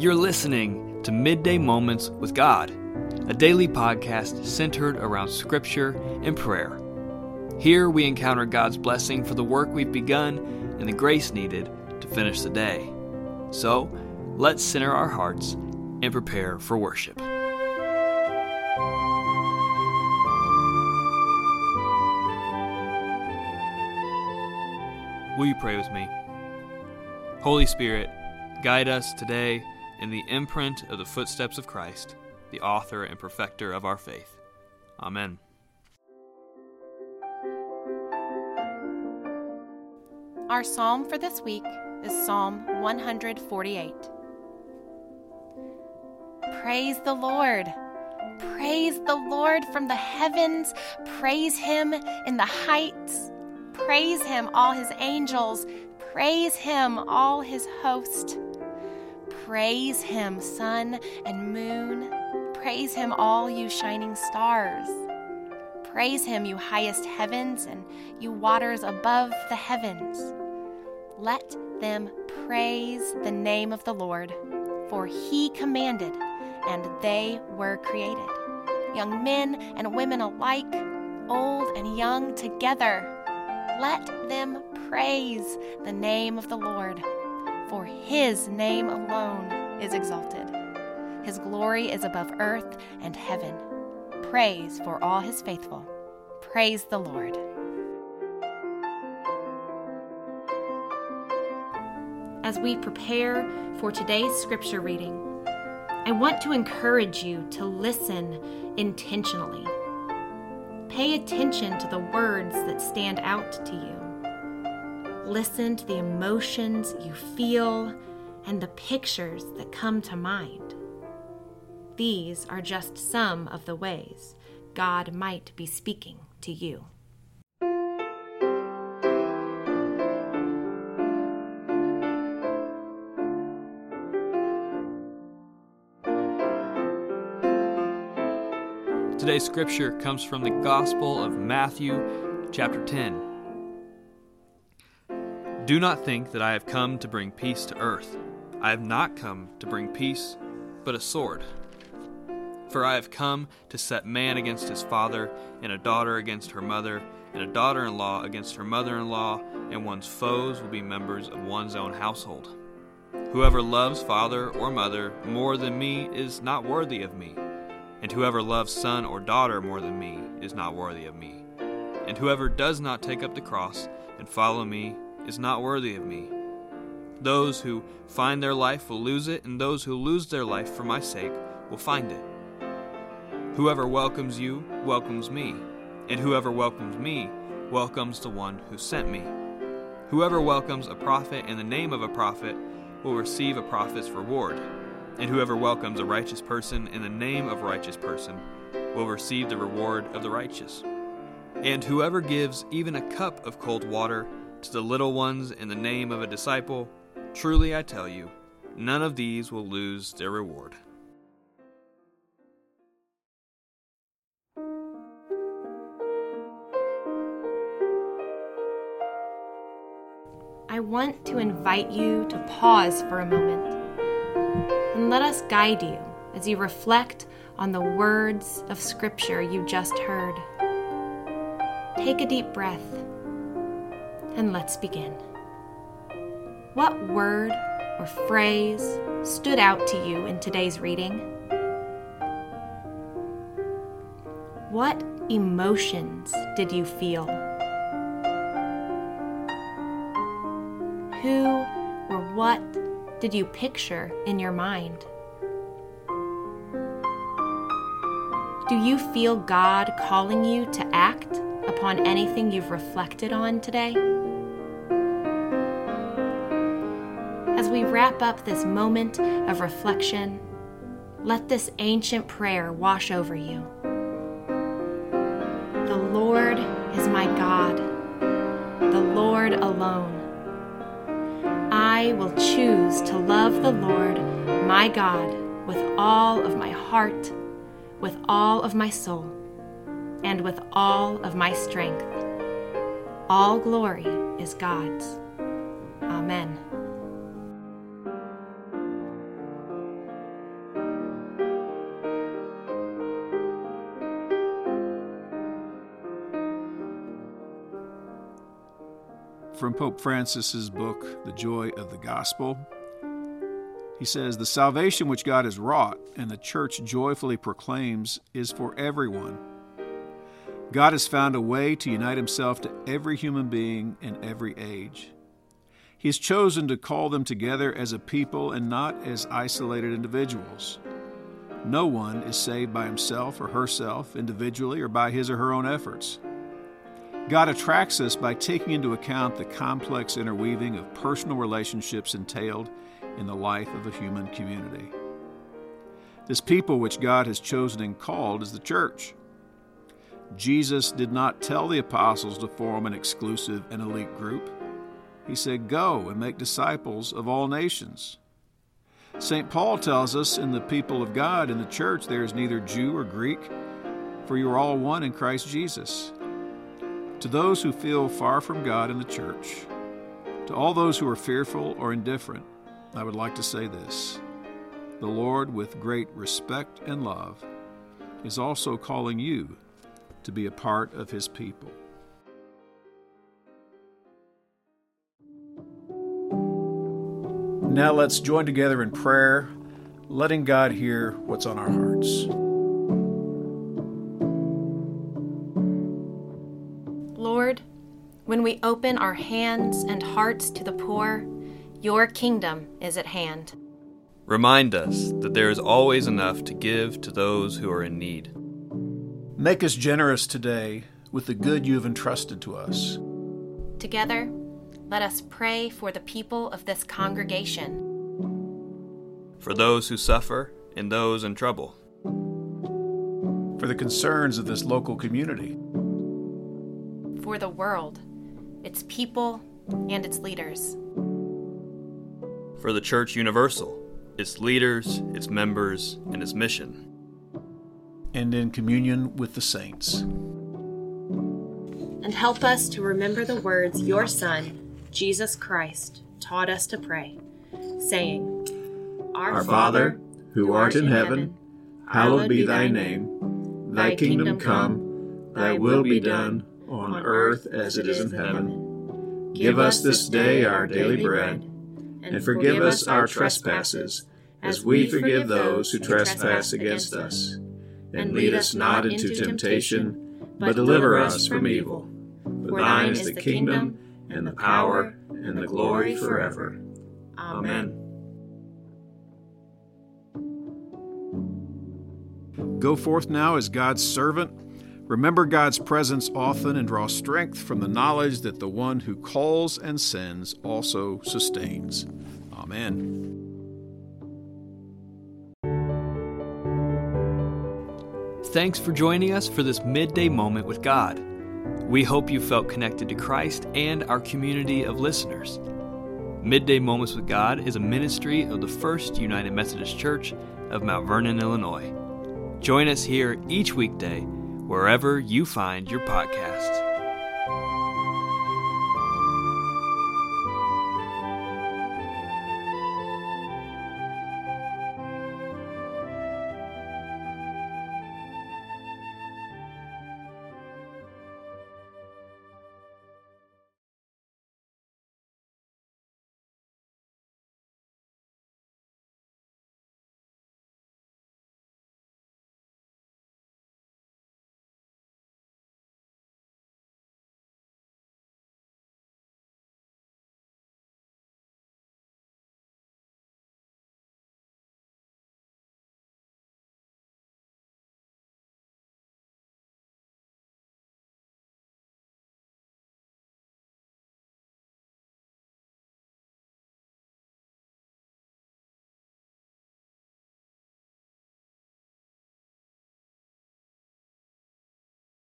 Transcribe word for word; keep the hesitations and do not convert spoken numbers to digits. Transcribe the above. You're listening to Midday Moments with God, a daily podcast centered around Scripture and prayer. Here we encounter God's blessing for the work we've begun and the grace needed to finish the day. So, let's center our hearts and prepare for worship. Will you pray with me? Holy Spirit, guide us today in the imprint of the footsteps of Christ, the author and perfecter of our faith. Amen. Our psalm for this week is Psalm one forty-eight. Praise the Lord! Praise the Lord from the heavens! Praise Him in the heights! Praise Him, all His angels! Praise Him, all His host! Praise Him, sun and moon! Praise Him, all you shining stars! Praise Him, you highest heavens and you waters above the heavens! Let them praise the name of the Lord, for He commanded, and they were created. Young men and women alike, old and young together, let them praise the name of the Lord, for His name alone is exalted. His glory is above earth and heaven. Praise for all His faithful. Praise the Lord. As we prepare for today's scripture reading, I want to encourage you to listen intentionally. Pay attention to the words that stand out to you. Listen to the emotions you feel and the pictures that come to mind. These are just some of the ways God might be speaking to you. Today's scripture comes from the Gospel of Matthew, chapter ten. Do not think that I have come to bring peace to earth. I have not come to bring peace, but a sword. For I have come to set man against his father, and a daughter against her mother, and a daughter-in-law against her mother-in-law, and one's foes will be members of one's own household. Whoever loves father or mother more than me is not worthy of me. And whoever loves son or daughter more than me is not worthy of me. And whoever does not take up the cross and follow me is not worthy of me. Those who find their life will lose it, and those who lose their life for my sake will find it. Whoever welcomes you welcomes me, and whoever welcomes me welcomes the one who sent me. Whoever welcomes a prophet in the name of a prophet will receive a prophet's reward. And whoever welcomes a righteous person in the name of a righteous person will receive the reward of the righteous. And whoever gives even a cup of cold water to the little ones in the name of a disciple, truly I tell you, none of these will lose their reward. I want to invite you to pause for a moment. And let us guide you as you reflect on the words of Scripture you just heard. Take a deep breath, and let's begin. What word or phrase stood out to you in today's reading? What emotions did you feel? Who or what did you picture in your mind? Do you feel God calling you to act upon anything you've reflected on today? As we wrap up this moment of reflection, let this ancient prayer wash over you. The Lord is my God, the Lord alone. I will choose to love the Lord, my God, with all of my heart, with all of my soul, and with all of my strength. All glory is God's. Amen. from Pope Francis's book, The Joy of the Gospel. He says, "The salvation which God has wrought and the church joyfully proclaims is for everyone. God has found a way to unite himself to every human being in every age. He has chosen to call them together as a people and not as isolated individuals. No one is saved by himself or herself individually or by his or her own efforts. God attracts us by taking into account the complex interweaving of personal relationships entailed in the life of a human community. This people which God has chosen and called is the church. Jesus did not tell the apostles to form an exclusive and elite group. He said, 'Go and make disciples of all nations.' Saint Paul tells us in the people of God, in the church, there is neither Jew or Greek, for you are all one in Christ Jesus. To those who feel far from God in the church, to all those who are fearful or indifferent, I would like to say this: the Lord, with great respect and love, is also calling you to be a part of his people." Now let's join together in prayer, letting God hear what's on our hearts. Lord, when we open our hands and hearts to the poor, your kingdom is at hand. Remind us that there is always enough to give to those who are in need. Make us generous today with the good you have entrusted to us. Together, let us pray for the people of this congregation, for those who suffer and those in trouble, for the concerns of this local community, for the world, its people, and its leaders, for the Church Universal, its leaders, its members, and its mission, and in communion with the saints. And help us to remember the words your Son, Jesus Christ, taught us to pray, saying, Our, Our Father, who art in heaven, hallowed be thy name. Thy kingdom come, thy will be done, on earth as it is in heaven. Give us this day our daily bread, and forgive us our trespasses, as we forgive those who trespass against us. And lead us not into temptation, but deliver us from evil. For thine is the kingdom, and the power, and the glory forever. Amen. Go forth now as God's servant. Remember God's presence often and draw strength from the knowledge that the one who calls and sends also sustains. Amen. Thanks for joining us for this Midday Moment with God. We hope you felt connected to Christ and our community of listeners. Midday Moments with God is a ministry of the First United Methodist Church of Mount Vernon, Illinois. Join us here each weekday, wherever you find your podcasts.